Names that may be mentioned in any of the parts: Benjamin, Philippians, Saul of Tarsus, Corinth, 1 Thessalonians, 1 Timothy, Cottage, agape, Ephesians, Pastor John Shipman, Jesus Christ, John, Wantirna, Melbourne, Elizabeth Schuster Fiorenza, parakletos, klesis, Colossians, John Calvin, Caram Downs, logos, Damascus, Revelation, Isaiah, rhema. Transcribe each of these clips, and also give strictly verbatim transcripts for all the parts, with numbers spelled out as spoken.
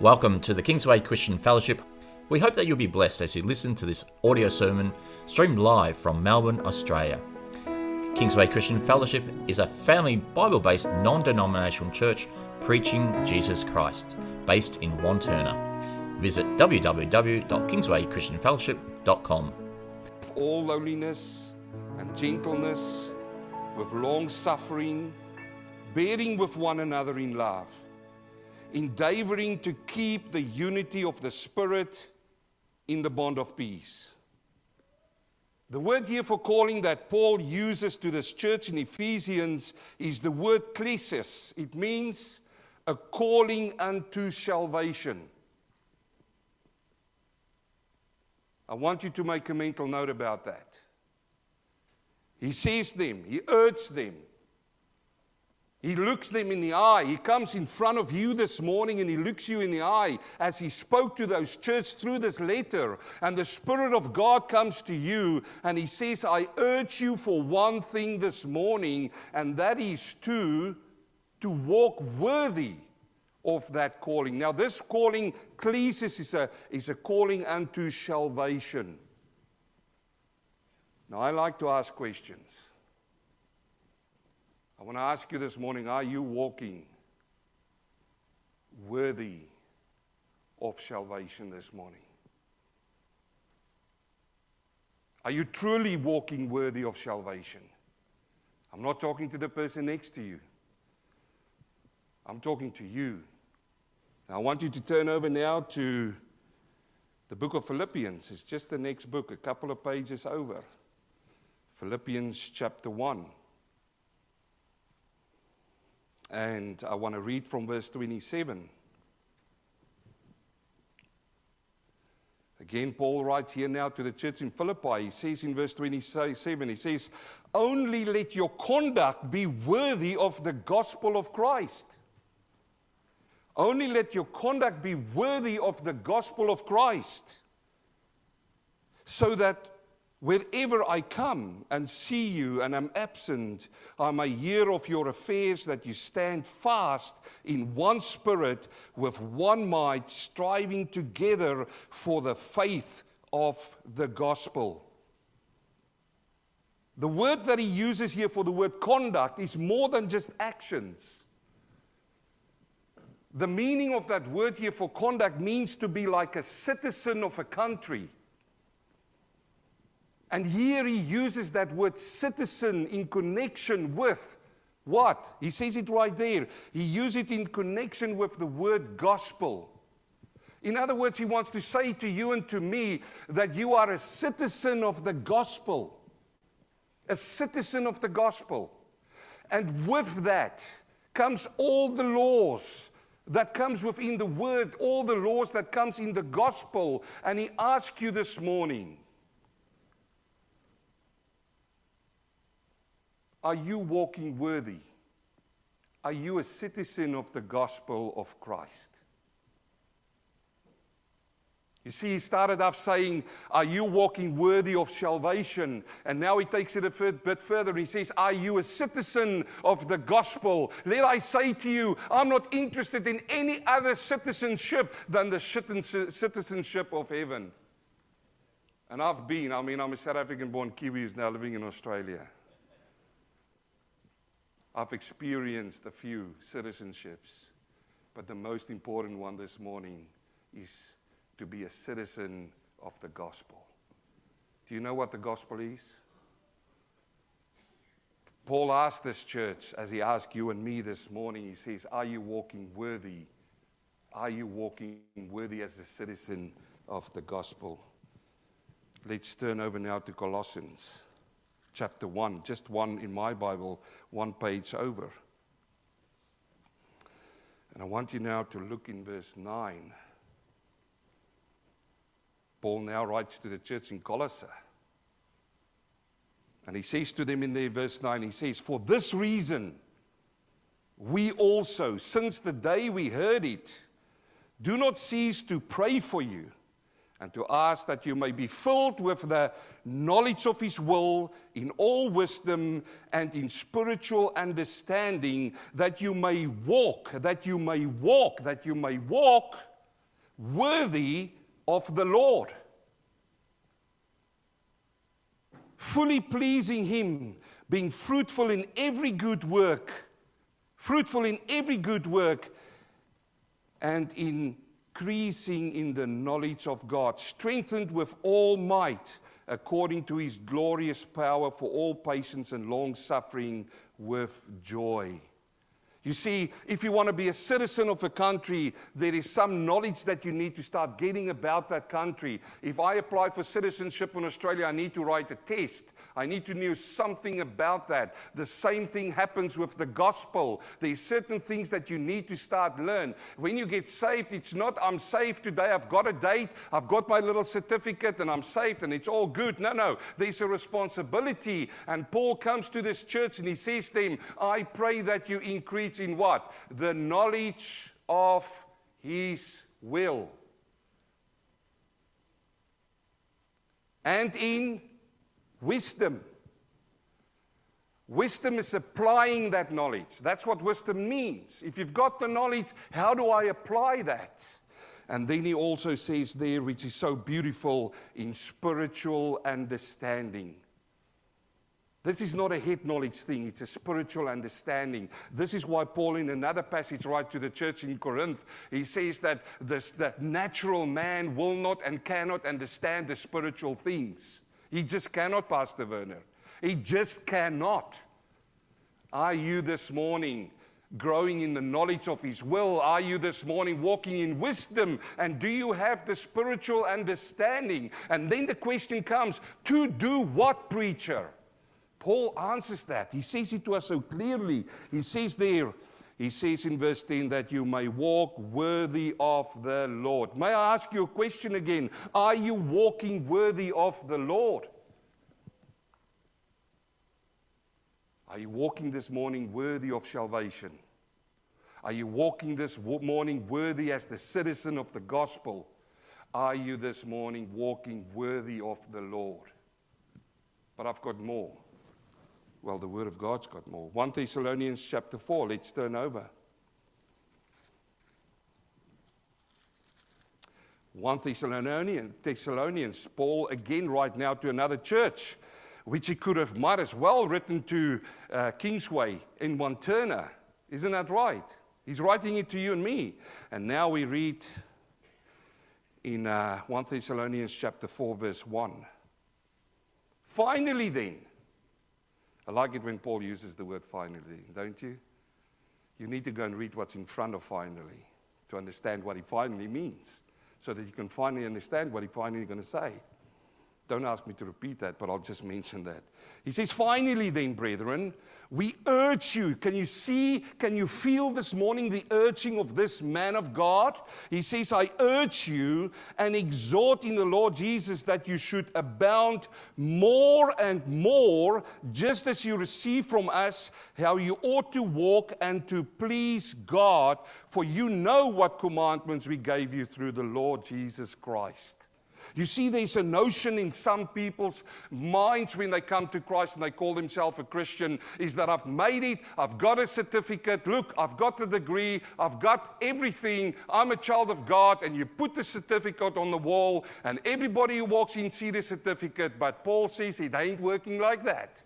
Welcome to the Kingsway Christian Fellowship. We hope that you'll be blessed as you listen to this audio sermon streamed live from Melbourne, Australia. Kingsway Christian Fellowship is a family Bible-based non-denominational church preaching Jesus Christ, based in Wantirna. Visit w w w dot kingsway christian fellowship dot com. With all lowliness and gentleness, with long-suffering, bearing with one another in love, endeavoring to keep the unity of the Spirit in the bond of peace. The word here for calling that Paul uses to this church in Ephesians is the word klesis. It means a calling unto salvation. I want you to make a mental note about that. He sees them, he urges them. He looks them in the eye. He comes in front of you this morning and he looks you in the eye as he spoke to those churches through this letter. And the Spirit of God comes to you and he says, I urge you for one thing this morning, and that is to, to walk worthy of that calling. Now this calling, klesis, is a, is a calling unto salvation. Now I like to ask questions. I want to ask you this morning, are you walking worthy of salvation this morning? Are you truly walking worthy of salvation? I'm not talking to the person next to you. I'm talking to you. Now, I want you to turn over now to the book of Philippians. It's just the next book, a couple of pages over. Philippians chapter one. And I want to read from verse twenty-seven. Again, Paul writes here now to the church in Philippi. He says in verse twenty-seven, he says, only let your conduct be worthy of the gospel of Christ. Only let your conduct be worthy of the gospel of Christ, so that wherever I come and see you and am absent, I may hear of your affairs, that you stand fast in one spirit, with one mind, striving together for the faith of the gospel. The word that he uses here for the word conduct is more than just actions. The meaning of that word here for conduct means to be like a citizen of a country. And here he uses that word citizen in connection with what? He says it right there. He uses it in connection with the word gospel. In other words, he wants to say to you and to me that you are a citizen of the gospel. A citizen of the gospel. And with that comes all the laws that comes within the word, all the laws that comes in the gospel. And he asks you this morning, are you walking worthy? Are you a citizen of the gospel of Christ? You see, he started off saying, are you walking worthy of salvation? And now he takes it a bit further and he says, are you a citizen of the gospel? Let I say to you, I'm not interested in any other citizenship than the citizenship of heaven. And I've been, I mean, I'm a South African-born Kiwi who's now living in Australia. I've experienced a few citizenships, but the most important one this morning is to be a citizen of the gospel. Do you know what the gospel is? Paul asked this church, as he asked you and me this morning, he says, are you walking worthy? Are you walking worthy as a citizen of the gospel? Let's turn over now to Colossians. Chapter one, just one in my Bible, one page over. And I want you now to look in verse nine. Paul now writes to the church in Colossae. And he says to them in there, verse nine, he says, for this reason, we also, since the day we heard it, do not cease to pray for you, and to ask that you may be filled with the knowledge of his will in all wisdom and in spiritual understanding, that you may walk, that you may walk, that you may walk worthy of the Lord, fully pleasing Him, being fruitful in every good work, fruitful in every good work, and increasing in the knowledge of God, strengthened with all might, according to His glorious power for all patience and long-suffering with joy. You see, if you want to be a citizen of a country, there is some knowledge that you need to start getting about that country. If I apply for citizenship in Australia, I need to write a test. I need to know something about that. The same thing happens with the gospel. There's certain things that you need to start learn. When you get saved, it's not, I'm saved today, I've got a date, I've got my little certificate, and I'm saved, and it's all good. No, no, there's a responsibility. And Paul comes to this church, and he says to them, I pray that you increase in what? The knowledge of His will. And in wisdom. Wisdom is applying that knowledge. That's what wisdom means. If you've got the knowledge, how do I apply that? And then he also says there, which is so beautiful, in spiritual understanding. This is not a head knowledge thing. It's a spiritual understanding. This is why Paul, in another passage right to the church in Corinth, he says that this, the natural man will not and cannot understand the spiritual things. He just cannot, Pastor Werner. He just cannot. Are you this morning growing in the knowledge of His will? Are you this morning walking in wisdom? And do you have the spiritual understanding? And then the question comes, to do what, preacher? Paul answers that. He says it to us so clearly. He says there, he says in verse ten, that you may walk worthy of the Lord. May I ask you a question again? Are you walking worthy of the Lord? Are you walking this morning worthy of salvation? Are you walking this morning worthy as the citizen of the gospel? Are you this morning walking worthy of the Lord? But I've got more. Well, the Word of God's got more. First Thessalonians chapter four, let's turn over. First Thessalonians, Thessalonians, Paul again right now to another church, which he could have might as well written to uh, Kingsway in Wantirna. Isn't that right? He's writing it to you and me. And now we read in uh, First Thessalonians chapter four, verse one. Finally then, I like it when Paul uses the word finally, don't you? You need to go and read what's in front of finally to understand what he finally means, so that you can finally understand what he finally is going to say. Don't ask me to repeat that, but I'll just mention that. He says, finally then, brethren, we urge you. Can you see, can you feel this morning the urging of this man of God? He says, I urge you and exhort in the Lord Jesus that you should abound more and more, just as you receive from us how you ought to walk and to please God, for you know what commandments we gave you through the Lord Jesus Christ. You see, there's a notion in some people's minds when they come to Christ and they call themselves a Christian, is that I've made it, I've got a certificate, look, I've got the degree, I've got everything, I'm a child of God, and you put the certificate on the wall, and everybody who walks in sees the certificate, but Paul says it ain't working like that.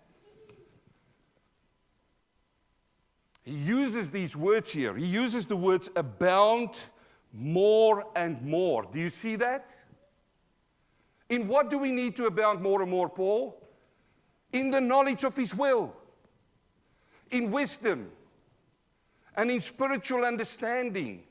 He uses these words here. He uses the words abound more and more. Do you see that? In what do we need to abound more and more, Paul? In the knowledge of His will, in wisdom, and in spiritual understanding.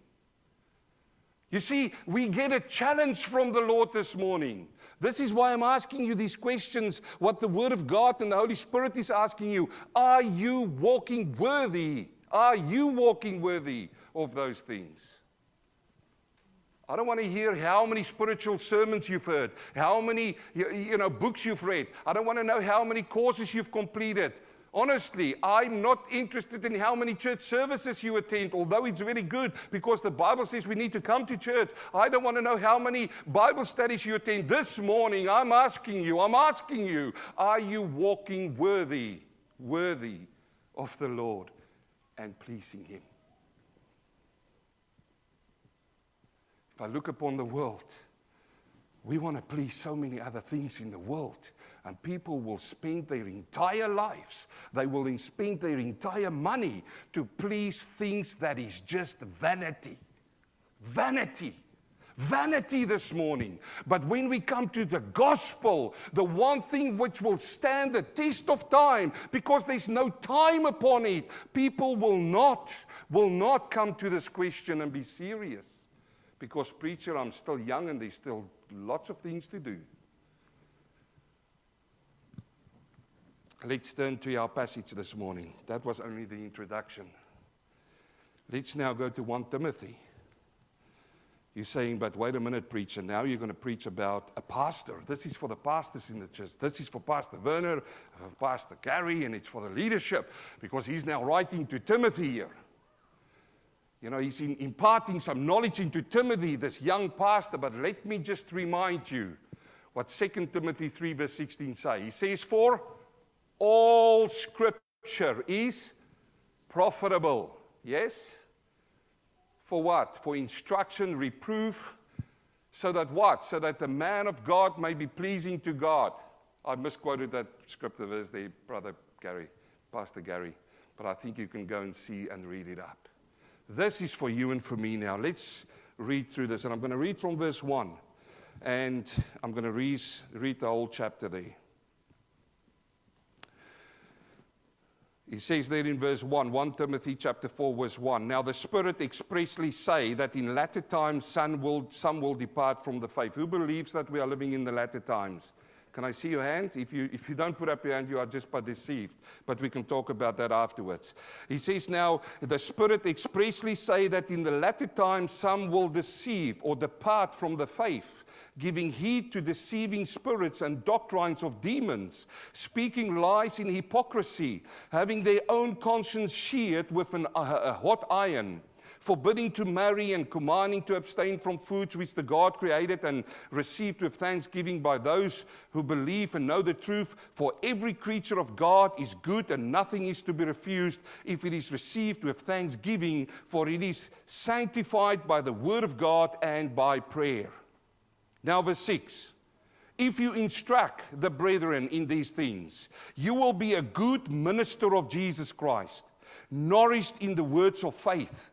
You see, we get a challenge from the Lord this morning. This is why I'm asking you these questions, what the Word of God and the Holy Spirit is asking you. Are you walking worthy? Are you walking worthy of those things? I don't want to hear how many spiritual sermons you've heard, how many you, you know, books you've read. I don't want to know how many courses you've completed. Honestly, I'm not interested in how many church services you attend, although it's really good because the Bible says we need to come to church. I don't want to know how many Bible studies you attend. This morning, I'm asking you, I'm asking you, are you walking worthy, worthy of the Lord and pleasing Him? If I look upon the world, we want to please so many other things in the world. And people will spend their entire lives, they will spend their entire money to please things that is just vanity. Vanity. Vanity this morning. But when we come to the gospel, the one thing which will stand the test of time, because there's no time upon it, people will not, will not come to this question and be serious. Because, preacher, I'm still young and there's still lots of things to do. Let's turn to our passage this morning. That was only the introduction. Let's now go to First Timothy. You're saying, but wait a minute, preacher, now you're going to preach about a pastor. This is for the pastors in the church. This is for Pastor Werner, for Pastor Gary, and it's for the leadership, because he's now writing to Timothy here. You know, he's in, imparting some knowledge into Timothy, this young pastor. But let me just remind you what Second Timothy three verse sixteen says. He says, for all scripture is profitable. Yes? For what? For instruction, reproof, so that what? So that the man of God may be pleasing to God. I misquoted that scripture verse there, Brother Gary, Pastor Gary, but I think you can go and see and read it up. This is for you and for me now. Let's read through this, and I'm going to read from verse one, and I'm going to read, read the whole chapter there. He says there in verse one, First Timothy chapter four, verse one, now the Spirit expressly say that in latter times some will, some will depart from the faith. Who believes that we are living in the latter times? Can I see your hands? If you, if you don't put up your hand, you are just but deceived. But we can talk about that afterwards. He says now, the Spirit expressly say that in the latter times some will deceive or depart from the faith, giving heed to deceiving spirits and doctrines of demons, speaking lies in hypocrisy, having their own conscience sheared with an, a, a hot iron, forbidding to marry and commanding to abstain from foods which the God created and received with thanksgiving by those who believe and know the truth. For every creature of God is good, and nothing is to be refused if it is received with thanksgiving, for it is sanctified by the word of God and by prayer. Now verse six. If you instruct the brethren in these things, you will be a good minister of Jesus Christ, nourished in the words of faith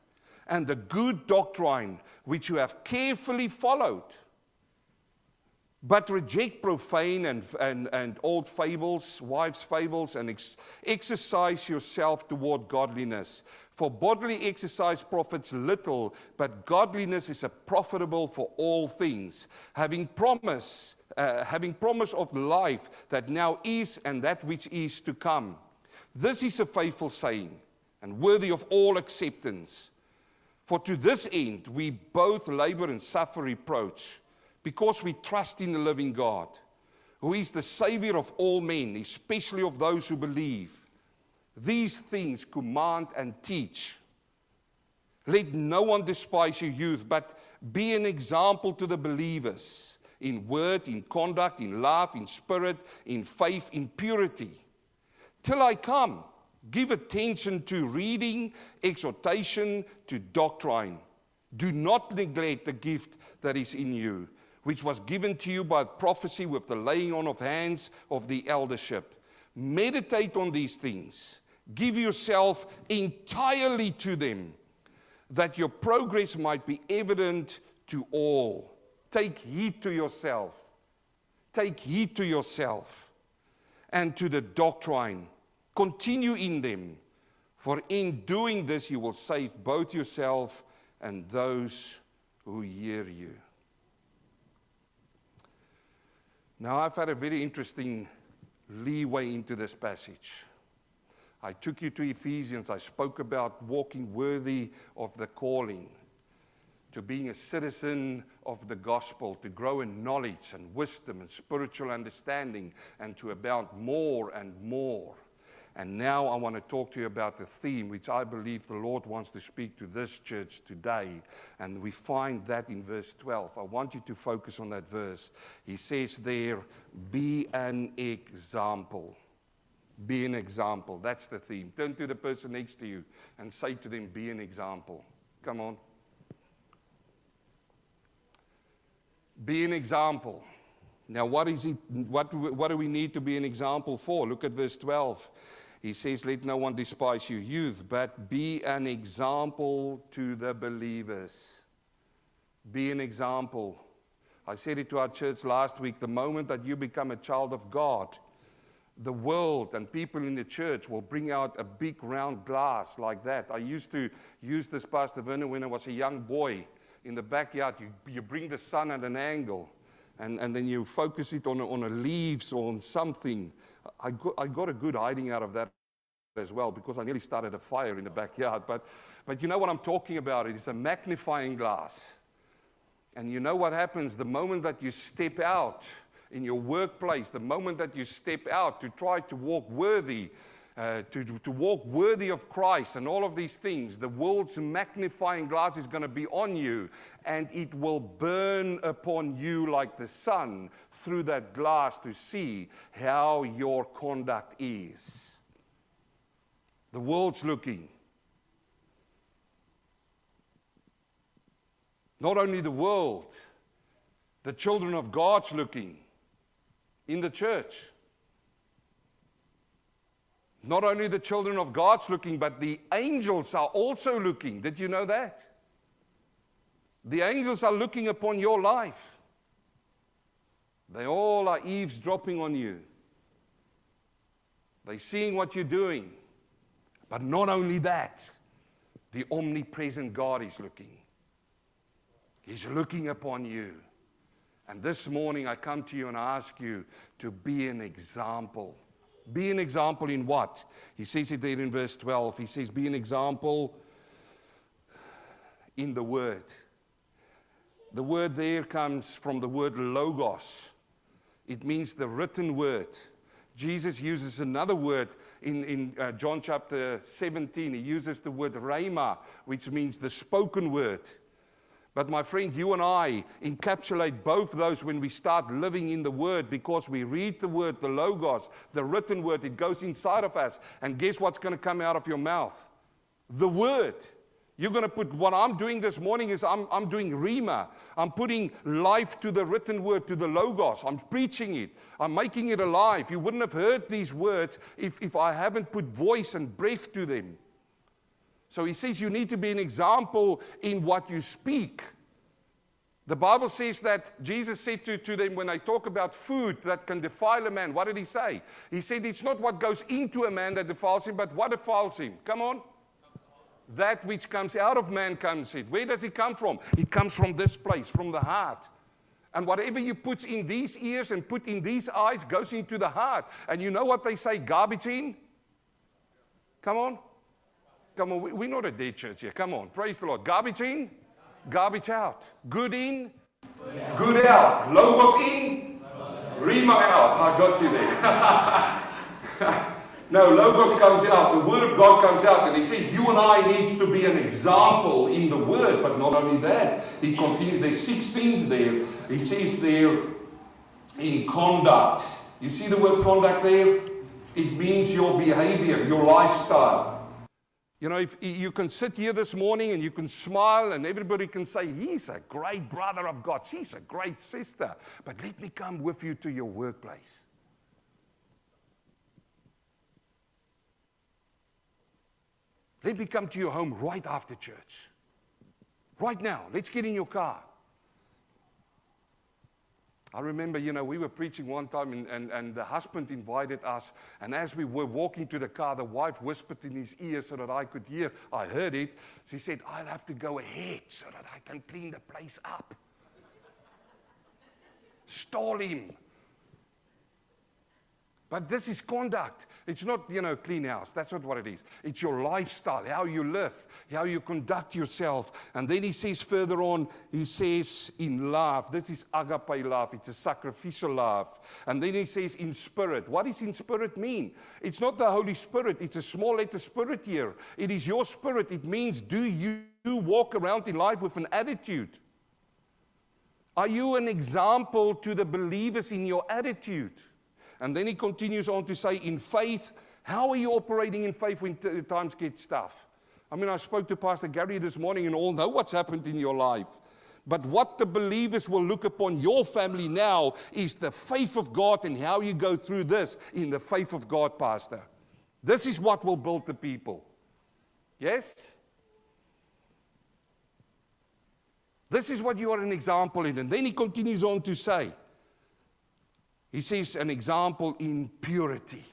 and the good doctrine which you have carefully followed. But reject profane and, and, and old fables, wives' fables, and ex- exercise yourself toward godliness. For bodily exercise profits little, but godliness is a profitable for all things, having promise, uh, having promise of life that now is and that which is to come. This is a faithful saying and worthy of all acceptance. For to this end we both labor and suffer reproach, because we trust in the living God, who is the Savior of all men, especially of those who believe. These things command and teach. Let no one despise your youth, but be an example to the believers in word, in conduct, in love, in spirit, in faith, in purity. Till I come, give attention to reading, exhortation, to doctrine. Do not neglect the gift that is in you, which was given to you by prophecy with the laying on of hands of the eldership. Meditate on these things. Give yourself entirely to them, that your progress might be evident to all. Take heed to yourself. Take heed to yourself and to the doctrine. Continue in them, for in doing this you will save both yourself and those who hear you. Now, I've had a very interesting leeway into this passage. I took you to Ephesians. I spoke about walking worthy of the calling, to being a citizen of the gospel, to grow in knowledge and wisdom and spiritual understanding, and to abound more and more. And now I want to talk to you about the theme which I believe the Lord wants to speak to this church today. And we find that in verse twelve. I want you to focus on that verse. He says there, be an example. Be an example. That's the theme. Turn to the person next to you and say to them, be an example. Come on. Be an example. Now, what is it? What, what do we need to be an example for? Look at verse twelve. He says, let no one despise you, youth, but be an example to the believers. Be an example. I said it to our church last week, the moment that you become a child of God, the world and people in the church will bring out a big round glass like that. I used to use this, Pastor Werner, when I was a young boy. In the backyard, you, you bring the sun at an angle, and, and then you focus it on, on a leaves or on something. I got, I got a good hiding out of that as well, because I nearly started a fire in the backyard. But, but you know what I'm talking about. It is a magnifying glass. And you know what happens the moment that you step out in your workplace, the moment that you step out to try to walk worthy, uh, to, to walk worthy of Christ and all of these things, the world's magnifying glass is going to be on you, and it will burn upon you like the sun through that glass to see how your conduct is. The world's looking. Not only the world, the children of God's looking in the church. Not only the children of God's looking, but the angels are also looking. Did you know that? The angels are looking upon your life. They all are eavesdropping on you. They're seeing what you're doing. But not only that, the omnipresent God is looking. He's looking upon you. And this morning I come to you and I ask you to be an example. Be an example in what? He says it there in verse twelve. He says, be an example in the word. The word there comes from the word logos. It means the written word. Jesus uses another word in, in uh, John chapter seventeen. He uses the word rhema, which means the spoken word. But my friend, you and I encapsulate both those when we start living in the Word, because we read the Word, the Logos, the written Word. It goes inside of us. And guess what's going to come out of your mouth? The Word. You're going to put, what I'm doing this morning is I'm, I'm doing rhema. I'm putting life to the written Word, to the Logos. I'm preaching it. I'm making it alive. You wouldn't have heard these words if, if I haven't put voice and breath to them. So he says you need to be an example in what you speak. The Bible says that Jesus said to, to them, when I talk about food that can defile a man, what did he say? He said it's not what goes into a man that defiles him, but what defiles him? Come on. That which comes out of man comes in. Where does it come from? It comes from this place, from the heart. And whatever you put in these ears and put in these eyes goes into the heart. And you know what they say, garbage in? Come on. Come on, we're not a day church here. Come on, praise the Lord. Garbage in, garbage out. Good in, good out. Logos in, rhema out. I got you there. No, logos comes out. The word of God comes out. And he says, you and I need to be an example in the word. But not only that, he continues. There's six things there. He says there in conduct. You see the word conduct there? It means your behavior, your lifestyle. You know, if you can sit here this morning and you can smile and everybody can say, he's a great brother of God, she's a great sister, but let me come with you to your workplace. Let me come to your home right after church. Right now, let's get in your car. I remember, you know, we were preaching one time and, and, and the husband invited us, and as we were walking to the car, the wife whispered in his ear so that I could hear. I heard it. She said, I'll have to go ahead so that I can clean the place up. Stall him. But this is conduct. It's not, you know, clean house. That's not what it is. It's your lifestyle, how you live, how you conduct yourself. And then he says further on, he says in love. This is agape love. It's a sacrificial love. And then he says in spirit. What does in spirit mean? It's not the Holy Spirit. It's a small letter spirit here. It is your spirit. It means, do you walk around in life with an attitude? Are you an example to the believers in your attitude? And then he continues on to say, in faith, how are you operating in faith when t- times get tough? I mean, I spoke to Pastor Gary this morning, and all know what's happened in your life. But what the believers will look upon your family now is the faith of God and how you go through this in the faith of God, Pastor. This is what will build the people. Yes? This is what you are an example in. And then he continues on to say, he says, an example in purity.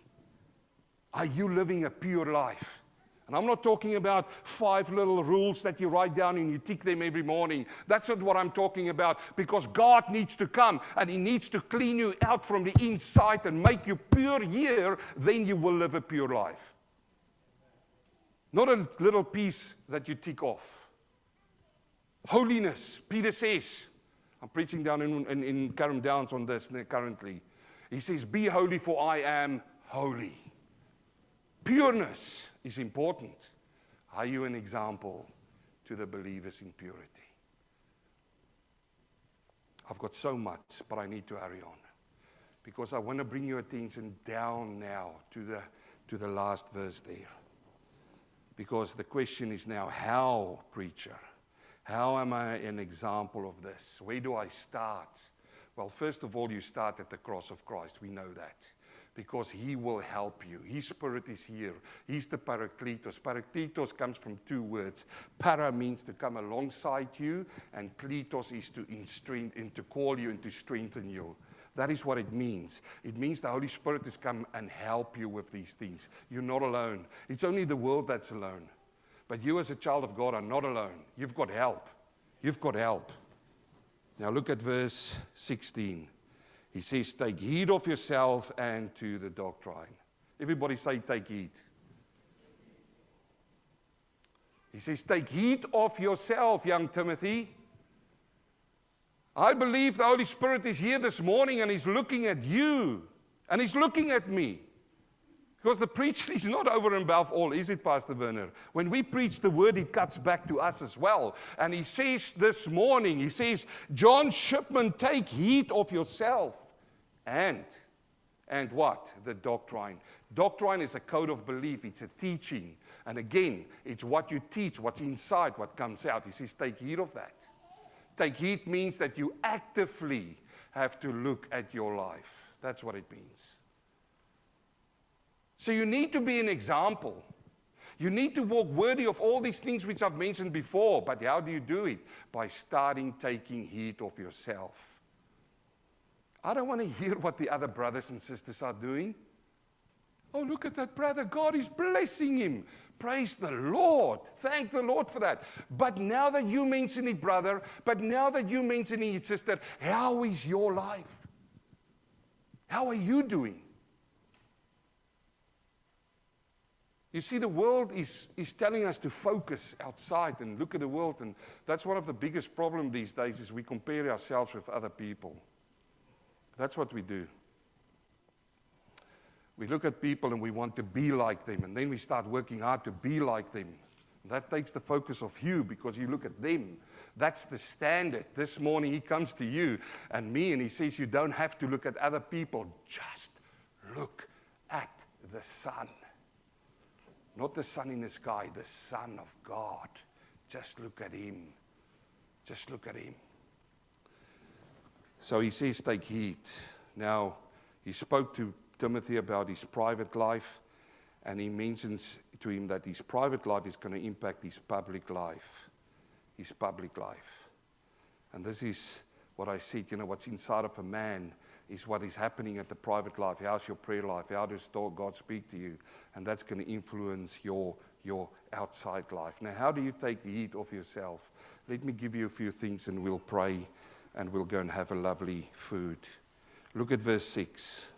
Are you living a pure life? And I'm not talking about five little rules that you write down and you tick them every morning. That's not what I'm talking about, because God needs to come and he needs to clean you out from the inside and make you pure here, then you will live a pure life. Not a little piece that you tick off. Holiness, Peter says. I'm preaching down in, in, in Caram Downs on this currently. He says, be holy for I am holy. Pureness is important. Are you an example to the believers in purity? I've got so much, but I need to hurry on, because I want to bring your attention down now to the, to the last verse there. Because the question is now, how, preacher? How am I an example of this? Where do I start? Well, first of all, you start at the cross of Christ. We know that. Because he will help you. His spirit is here. He's the parakletos. Parakletos comes from two words. Para means to come alongside you, and kletos is to, to call you and to strengthen you. That is what it means. It means the Holy Spirit has come and help you with these things. You're not alone. It's only the world that's alone. But you as a child of God are not alone. You've got help. You've got help. Now look at verse sixteen. He says, take heed of yourself and to the doctrine. Everybody say, take heed. He says, take heed of yourself, young Timothy. I believe the Holy Spirit is here this morning and he's looking at you and he's looking at me. Because the preaching is not over and above all, is it, Pastor Werner? When we preach the word, it cuts back to us as well. And he says this morning, he says, John Shipman, take heed of yourself. And, and what? The doctrine. Doctrine is a code of belief. It's a teaching. And again, it's what you teach, what's inside, what comes out. He says, take heed of that. Take heed means that you actively have to look at your life. That's what it means. So you need to be an example. You need to walk worthy of all these things which I've mentioned before. But how do you do it? By starting taking heed of yourself. I don't want to hear what the other brothers and sisters are doing. Oh, look at that brother. God is blessing him. Praise the Lord. Thank the Lord for that. But now that you mention it, brother, but now that you mention it, sister, how is your life? How are you doing? You see, the world is, is telling us to focus outside and look at the world. And that's one of the biggest problems these days is we compare ourselves with other people. That's what we do. We look at people and we want to be like them. And then we start working hard to be like them. That takes the focus of you because you look at them. That's the standard. This morning he comes to you and me and he says, you don't have to look at other people. Just look at the sun. Not the sun in the sky, the Son of God. Just look at him. Just look at him. So he says, take heed. Now, he spoke to Timothy about his private life, and he mentions to him that his private life is going to impact his public life. His public life. And this is what I said, you know, what's inside of a man is what is happening at the private life. How's your prayer life? How does God speak to you? And that's going to influence your, your outside life. Now, how do you take heed of yourself? Let me give you a few things and we'll pray and we'll go and have a lovely food. Look at verse six.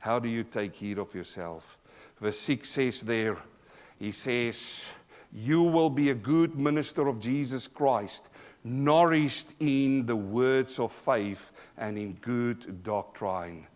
How do you take heed of yourself? Verse six says there, he says, you will be a good minister of Jesus Christ, nourished in the words of faith and in good doctrine.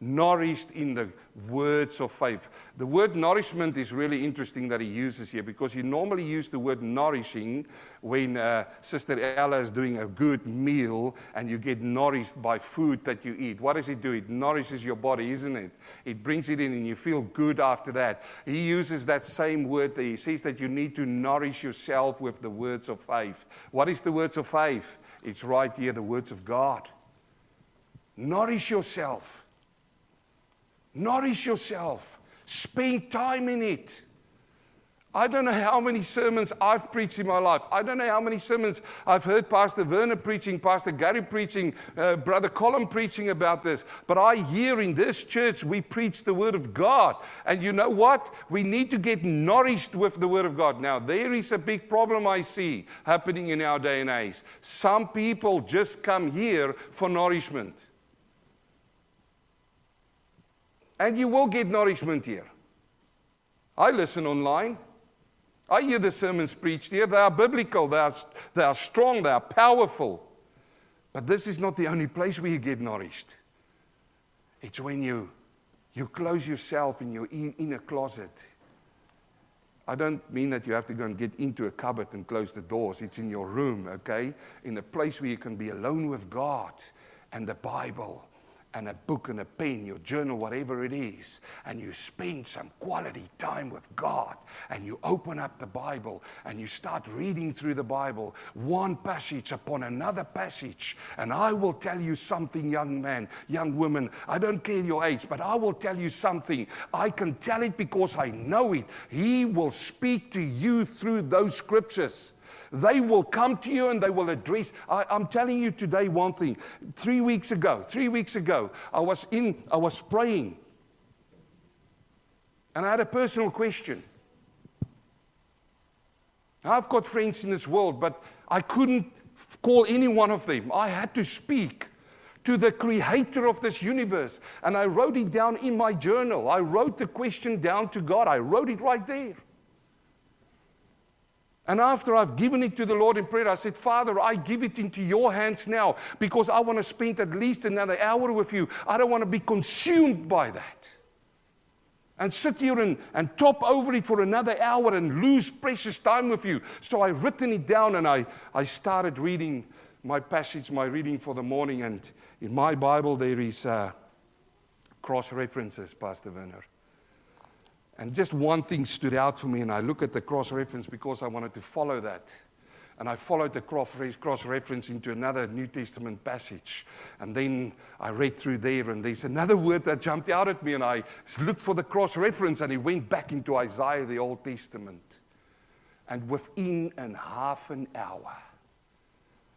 nourished in the words of faith. The word nourishment is really interesting that he uses here, because you normally use the word nourishing when uh, Sister Ella is doing a good meal and you get nourished by food that you eat. What does it do? It nourishes your body, isn't it? It brings it in and you feel good after that. He uses that same word there. He says that you need to nourish yourself with the words of faith. What is the words of faith? It's right here, the words of God. Nourish yourself. Nourish yourself. Spend time in it. I don't know how many sermons I've preached in my life. I don't know how many sermons I've heard Pastor Werner preaching, Pastor Gary preaching, uh, Brother Colin preaching about this. But I hear in this church, we preach the Word of God. And you know what? We need to get nourished with the Word of God. Now, there is a big problem I see happening in our day and age. Some people just come here for nourishment. And you will get nourishment here. I listen online. I hear the sermons preached here. They are biblical. They are, they are strong. They are powerful. But this is not the only place where you get nourished. It's when you, you close yourself in your inner closet. I don't mean that you have to go and get into a cupboard and close the doors. It's in your room, okay? In a place where you can be alone with God and the Bible, and a book and a pen, your journal, whatever it is, and you spend some quality time with God, and you open up the Bible, and you start reading through the Bible, one passage upon another passage. And I will tell you something, young man, young woman, I don't care your age, but I will tell you something. I can tell it because I know it. He will speak to you through those scriptures. They will come to you and they will address. I, I'm telling you today one thing. Three weeks ago, three weeks ago, I was in, I was praying. And I had a personal question. I've got friends in this world, but I couldn't call any one of them. I had to speak to the creator of this universe. And I wrote it down in my journal. I wrote the question down to God. I wrote it right there. And after I've given it to the Lord in prayer, I said, Father, I give it into your hands now, because I want to spend at least another hour with you. I don't want to be consumed by that and sit here and, and top over it for another hour and lose precious time with you. So I've written it down and I, I started reading my passage, my reading for the morning. And in my Bible, there is uh, cross-references, Pastor Werner. And just one thing stood out for me, and I look at the cross-reference because I wanted to follow that. And I followed the cross-reference into another New Testament passage. And then I read through there, and there's another word that jumped out at me, and I looked for the cross-reference, and it went back into Isaiah, the Old Testament. And within an half an hour,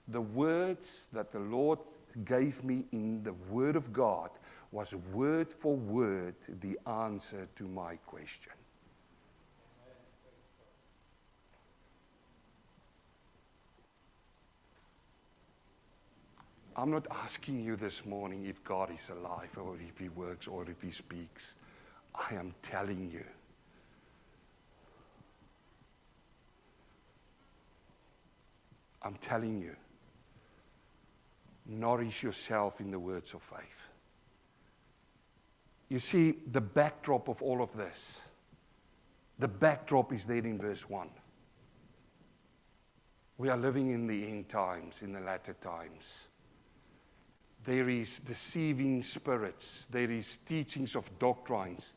the words that the Lord gave me in the Word of God was word for word the answer to my question. I'm not asking you this morning if God is alive or if He works or if He speaks. I am telling you. I'm telling you. Nourish yourself in the words of faith. You see, the backdrop of all of this, the backdrop is there in verse one. We are living in the end times, in the latter times. There is deceiving spirits. There is teachings of doctrines.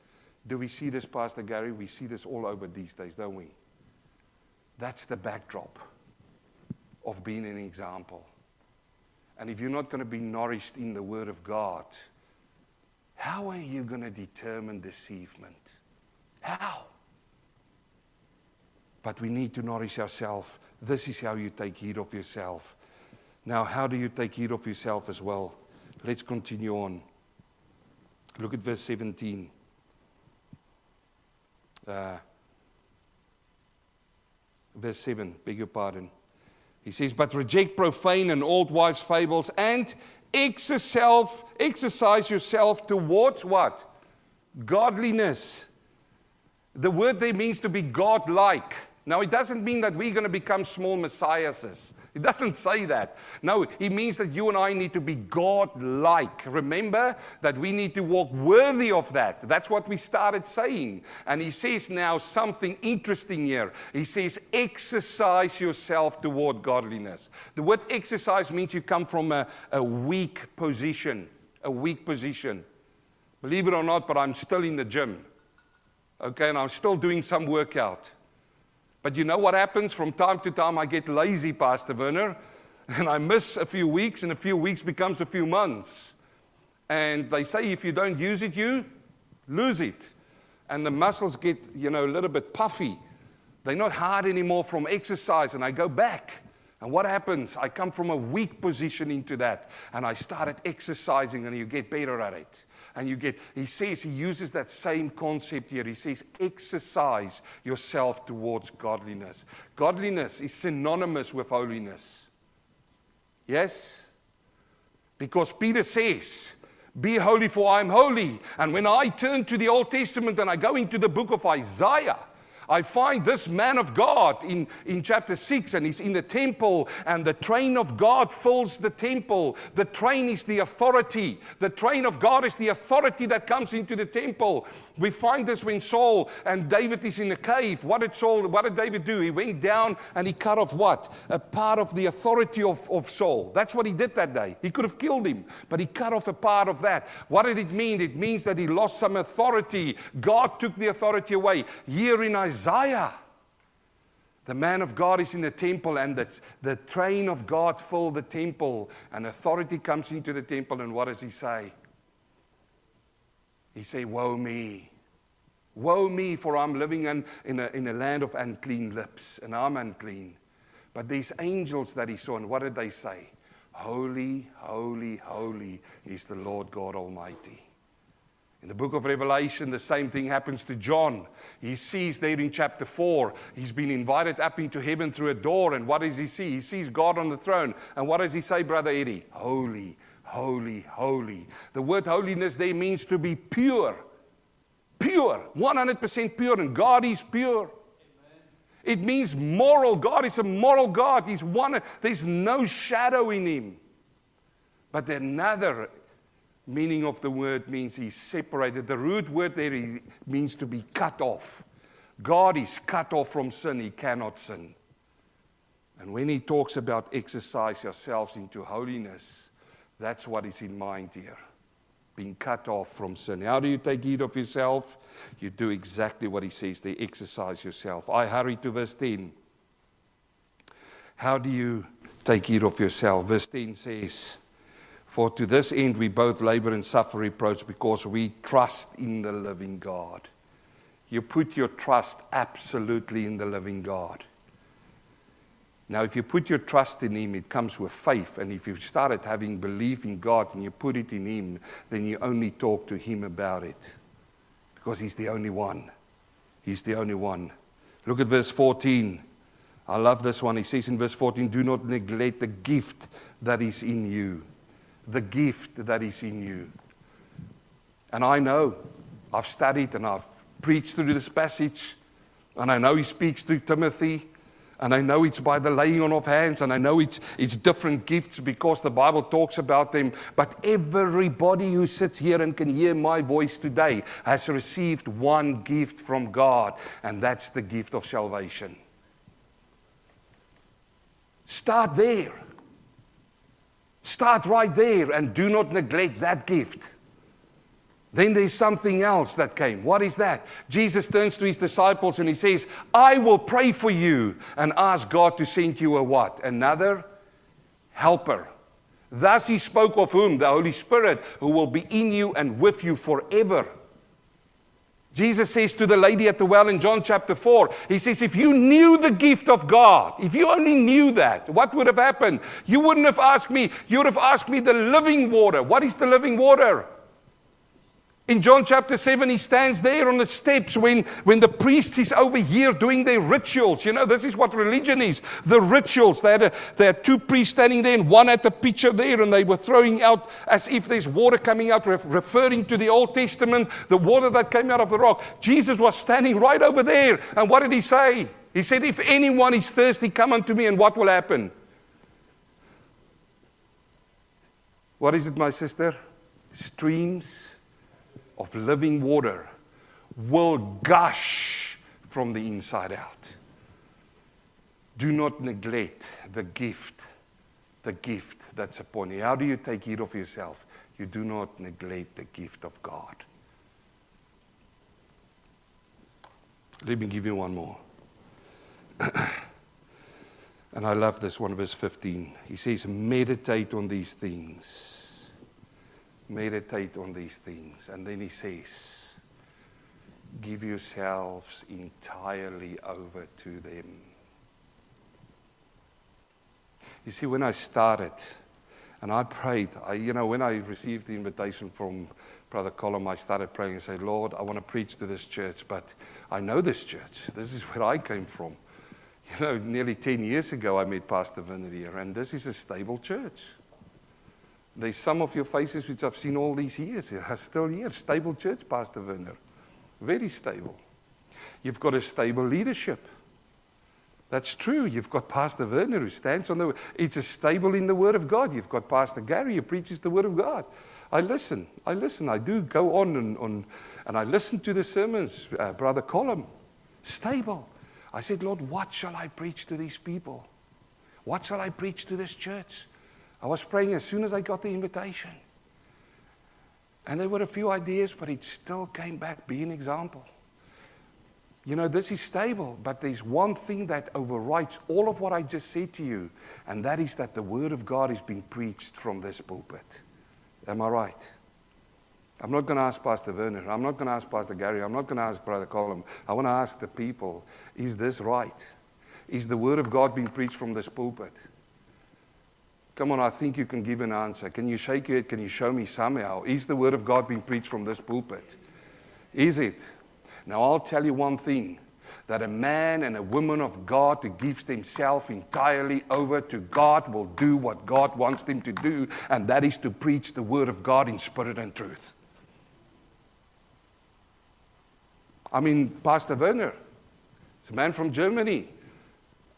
Do we see this, Pastor Gary? We see this all over these days, don't we? That's the backdrop of being an example. And if you're not going to be nourished in the Word of God, how are you going to determine deceivement? How? But we need to nourish ourselves. This is how you take heed of yourself. Now, how do you take heed of yourself as well? Let's continue on. Look at verse seventeen. Uh, verse seven, beg your pardon. He says, but reject profane and old wives' fables and Exerself, exercise yourself towards what? Godliness. The word there means to be God-like. Now, it doesn't mean that we're going to become small messiahs. It doesn't say that. No, it means that you and I need to be God-like. Remember that we need to walk worthy of that. That's what we started saying. And he says now something interesting here. He says, exercise yourself toward godliness. The word exercise means you come from a, a weak position. A weak position. Believe it or not, but I'm still in the gym. Okay, and I'm still doing some workout. But you know what happens? From time to time, I get lazy, Pastor Werner, and I miss a few weeks, and a few weeks becomes a few months. And they say if you don't use it, you lose it. And the muscles get, you know, a little bit puffy. They're not hard anymore from exercise, and I go back. And what happens? I come from a weak position into that, and I started exercising, and you get better at it. And you get, he says, he uses that same concept here. He says, exercise yourself towards godliness. Godliness is synonymous with holiness. Yes? Because Peter says, be holy for I am holy. And when I turn to the Old Testament and I go into the book of Isaiah, I find this man of God in, in chapter six, and he's in the temple, and the train of God fills the temple. The train is the authority. The train of God is the authority that comes into the temple. We find this when Saul and David is in the cave. What did Saul, what did David do? He went down and he cut off what? A part of the authority of, of Saul. That's what he did that day. He could have killed him, but he cut off a part of that. What did it mean? It means that he lost some authority. God took the authority away. Here in Isaiah, Isaiah, the man of God is in the temple, and that's the train of God filled the temple, and authority comes into the temple, and what does he say? He say, woe me. Woe me, for I'm living in, in, a, in a land of unclean lips, and I'm unclean. But these angels that he saw, and what did they say? Holy, holy, holy is the Lord God Almighty. In the book of Revelation, the same thing happens to John. He sees there in chapter four, he's been invited up into heaven through a door, and what does he see? He sees God on the throne. And what does he say, Brother Eddie? Holy, holy, holy. The word holiness there means to be pure. Pure, one hundred percent pure, and God is pure. Amen. It means moral. God is a moral God. He's one. There's no shadow in him. But another meaning of the word means he's separated. The root word there is, means to be cut off. God is cut off from sin. He cannot sin. And when he talks about exercise yourselves into holiness, that's what is in mind here. Being cut off from sin. How do you take heed of yourself? You do exactly what he says. They exercise yourself. I hurry to verse ten. How do you take heed of yourself? Verse ten says, for to this end we both labor and suffer reproach, because we trust in the living God. You put your trust absolutely in the living God. Now, if you put your trust in him, it comes with faith. And if you started having belief in God and you put it in him, then you only talk to him about it. Because he's the only one. He's the only one. Look at verse fourteen. I love this one. He says in verse fourteen, do not neglect the gift that is in you. The gift that is in you. And I know, I've studied and I've preached through this passage, and I know he speaks to Timothy, and I know it's by the laying on of hands, and I know it's it's different gifts because the Bible talks about them. But everybody who sits here and can hear my voice today has received one gift from God, and that's the gift of salvation. Start there. Start right there and do not neglect that gift. Then there's something else that came. What is that? Jesus turns to his disciples and he says, I will pray for you and ask God to send you a what? Another helper. Thus he spoke of whom? The Holy Spirit, who will be in you and with you forever. Jesus says to the lady at the well in John chapter four, he says, if you knew the gift of God, if you only knew that, what would have happened? You wouldn't have asked me, you would have asked me the living water. What is the living water? In John chapter seven, he stands there on the steps when, when the priest is over here doing their rituals. You know, this is what religion is. The rituals. They had, a, they had two priests standing there, and one had the pitcher there, and they were throwing out as if there's water coming out, re- referring to the Old Testament, the water that came out of the rock. Jesus was standing right over there. And what did he say? He said, if anyone is thirsty, come unto me, and what will happen? What is it, my sister? Streams of living water will gush from the inside out. Do not neglect the gift, the gift that's upon you. How do you take heed of yourself? You do not neglect the gift of God. Let me give you one more. And I love this one, verse fifteen. He says, meditate on these things. Meditate on these things. And then he says, give yourselves entirely over to them. You see, when I started, and I prayed, I, you know, when I received the invitation from Brother Colum, I started praying and said, Lord, I want to preach to this church, but I know this church. This is where I came from. You know, nearly ten years ago, I met Pastor Vinner here, and this is a stable church. There's some of your faces which I've seen all these years. Are still here. Stable church, Pastor Vinner. Very stable. You've got a stable leadership. That's true. You've got Pastor Werner who stands on the... It's a stable in the Word of God. You've got Pastor Gary who preaches the Word of God. I listen. I listen. I do go on and on, and I listen to the sermons. Uh, Brother Colum, stable. I said, Lord, what shall I preach to these people? What shall I preach to this church? I was praying as soon as I got the invitation. And there were a few ideas, but it still came back, be an example. You know, this is stable, but there's one thing that overrides all of what I just said to you, and that is that the Word of God is being preached from this pulpit. Am I right? I'm not going to ask Pastor Werner. I'm not going to ask Pastor Gary. I'm not going to ask Brother Colum. I want to ask the people, is this right? Is the Word of God being preached from this pulpit? Come on, I think you can give an answer. Can you shake your head? Can you show me somehow? Is the Word of God being preached from this pulpit? Is it? Now, I'll tell you one thing, that a man and a woman of God who gives themselves entirely over to God will do what God wants them to do, and that is to preach the Word of God in spirit and truth. I mean, Pastor Werner, it's a man from Germany,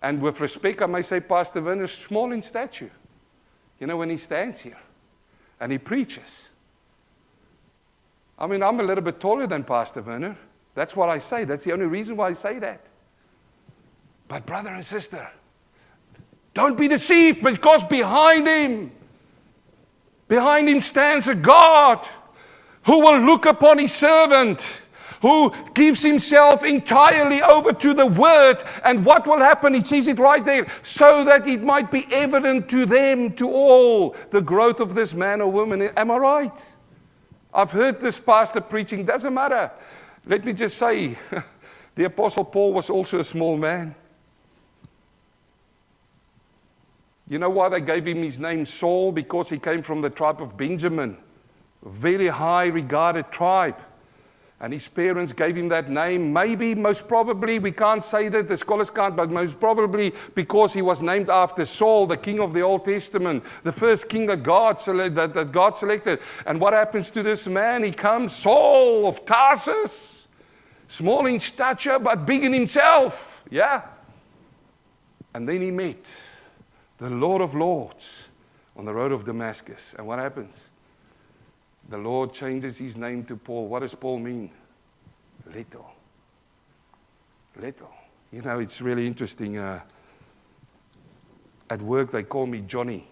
and with respect, I may say Pastor Werner is small in stature, you know, when he stands here and he preaches. I mean, I'm a little bit taller than Pastor Werner. That's what I say. That's the only reason why I say that. But brother and sister, don't be deceived, because behind him, behind him stands a God who will look upon his servant, who gives himself entirely over to the Word. And what will happen? He sees it right there. So that it might be evident to them, to all, the growth of this man or woman. Am I right? I've heard this pastor preaching. Doesn't matter. Let me just say, the Apostle Paul was also a small man. You know why they gave him his name Saul? Because he came from the tribe of Benjamin, a very high regarded tribe. And his parents gave him that name. Maybe, most probably, we can't say that, the scholars can't, but most probably because he was named after Saul, the king of the Old Testament, the first king that God, select, that, that God selected. And what happens to this man? He comes, Saul of Tarsus, small in stature, but big in himself. Yeah. And then he met the Lord of Lords on the road of Damascus. And what happens? The Lord changes his name to Paul. What does Paul mean? Little. Little. You know, it's really interesting. Uh, at work, they call me Johnny.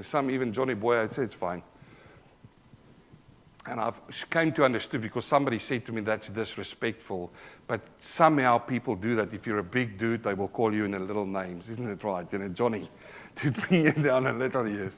Some even Johnny Boy, I said, it's fine. And I've came to understand, because somebody said to me, that's disrespectful. But somehow people do that. If you're a big dude, they will call you in a little names. Isn't it right? You know, Johnny, to bring you down a little here.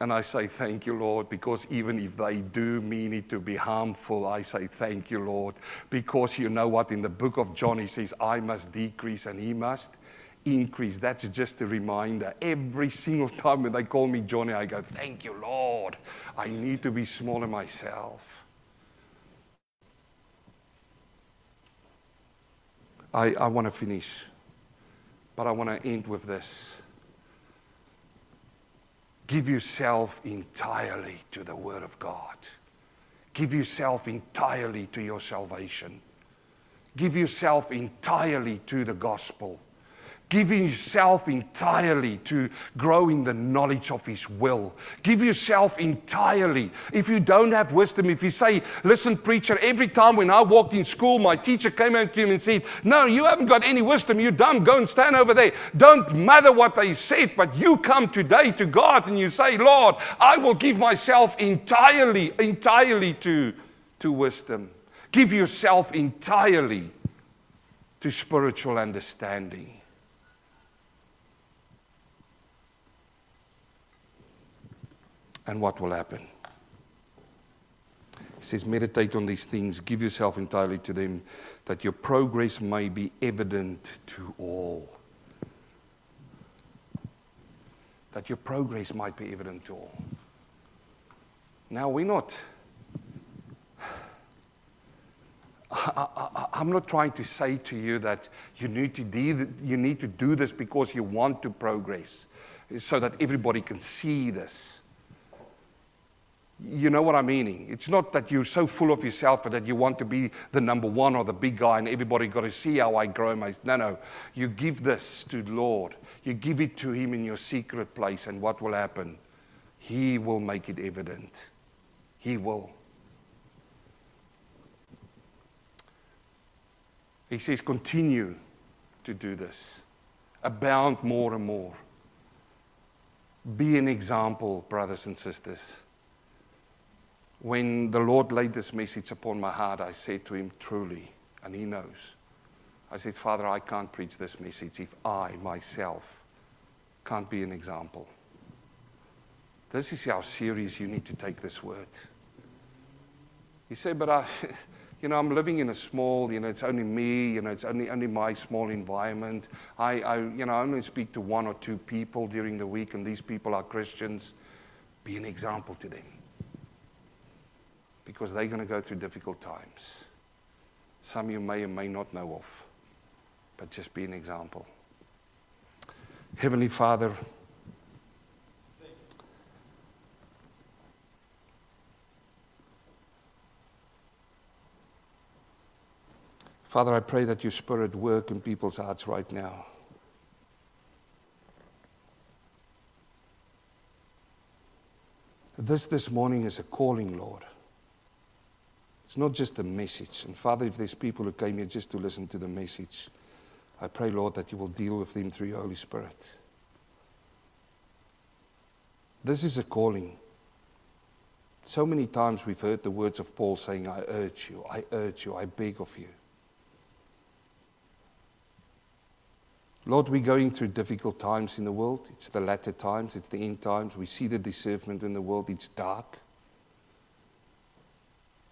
And I say, thank you, Lord, because even if they do mean it to be harmful, I say, thank you, Lord, because you know what? In the book of John, he says, I must decrease and he must increase. That's just a reminder. Every single time when they call me Johnny, I go, thank you, Lord. I need to be smaller myself. I, I want to finish, but I want to end with this. Give yourself entirely to the Word of God. Give yourself entirely to your salvation. Give yourself entirely to the gospel. Giving yourself entirely to grow in the knowledge of His will. Give yourself entirely. If you don't have wisdom, if you say, listen, preacher, every time when I walked in school, my teacher came up to me and said, no, you haven't got any wisdom, you're dumb, go and stand over there. Don't matter what they said, but you come today to God and you say, Lord, I will give myself entirely, entirely to, to wisdom. Give yourself entirely to spiritual understanding. And what will happen? He says, meditate on these things, give yourself entirely to them, that your progress may be evident to all. That your progress might be evident to all. Now, we're not... I, I, I'm not trying to say to you that you need to de- you need to do this because you want to progress, so that everybody can see this. You know what I'm meaning. It's not that you're so full of yourself that you want to be the number one or the big guy and everybody got to see how I grow. My... No, no. You give this to the Lord. You give it to Him in your secret place, and what will happen? He will make it evident. He will. He says, continue to do this. Abound more and more. Be an example, brothers and sisters. When the Lord laid this message upon my heart, I said to Him, truly, and He knows. I said, Father, I can't preach this message if I, myself, can't be an example. This is how serious you need to take this word. You say, but I, you know, I'm living in a small, you know, it's only me, you know, it's only, only my small environment. I, I, you know, I only speak to one or two people during the week, and these people are Christians. Be an example to them. Because they're going to go through difficult times. Some you may or may not know of, but just be an example. Heavenly Father, Father, I pray that your Spirit work in people's hearts right now. This this morning is a calling, Lord. It's not just a message. And Father, if there's people who came here just to listen to the message, I pray, Lord, that you will deal with them through your Holy Spirit. This is a calling. So many times we've heard the words of Paul saying, I urge you, I urge you, I beg of you. Lord, we're going through difficult times in the world. It's the latter times, it's the end times. We see the discernment in the world. It's dark.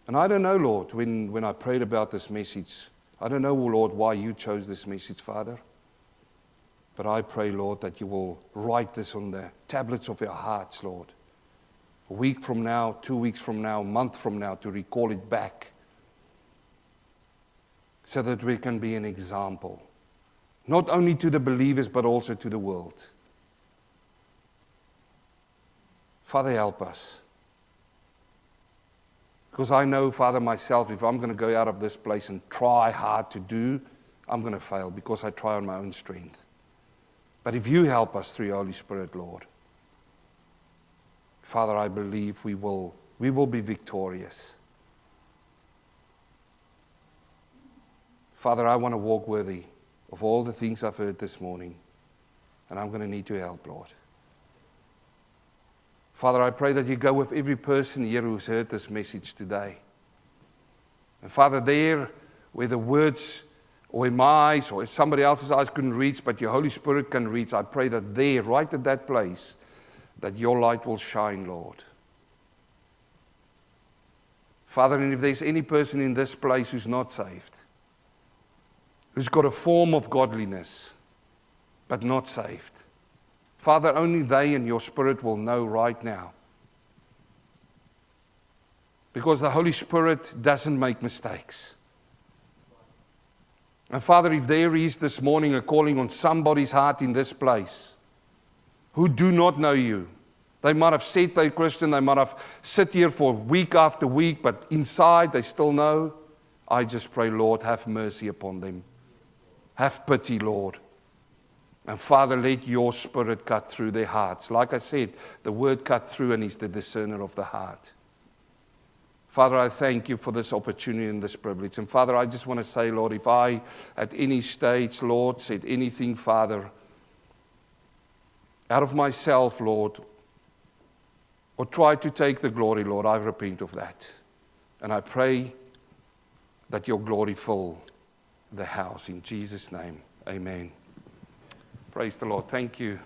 And I don't know, Lord, when, when I prayed about this message, I don't know, Lord, why you chose this message, Father. But I pray, Lord, that you will write this on the tablets of our hearts, Lord. A week from now, two weeks from now, a month from now, to recall it back. So that we can be an example. Not only to the believers, but also to the world. Father, help us. Because I know, Father, myself, if I'm going to go out of this place and try hard to do, I'm going to fail because I try on my own strength. But if you help us through your Holy Spirit, Lord, Father, I believe we will, we will be victorious. Father, I want to walk worthy of all the things I've heard this morning, and I'm going to need your help, Lord. Father, I pray that you go with every person here who's heard this message today. And Father, there where the words or in my eyes or if somebody else's eyes couldn't reach, but your Holy Spirit can reach, I pray that there, right at that place, that your light will shine, Lord. Father, and if there's any person in this place who's not saved, who's got a form of godliness, but not saved, Father, only they and your Spirit will know right now. Because the Holy Spirit doesn't make mistakes. And Father, if there is this morning a calling on somebody's heart in this place who do not know you, they might have said they're Christian, they might have sit here for week after week, but inside they still know, I just pray, Lord, have mercy upon them. Have pity, Lord. And Father, let your Spirit cut through their hearts. Like I said, the word cut through and is the discerner of the heart. Father, I thank you for this opportunity and this privilege. And Father, I just want to say, Lord, if I at any stage, Lord, said anything, Father, out of myself, Lord, or tried to take the glory, Lord, I repent of that. And I pray that your glory fill the house. In Jesus' name, amen. Praise the Lord. Thank you.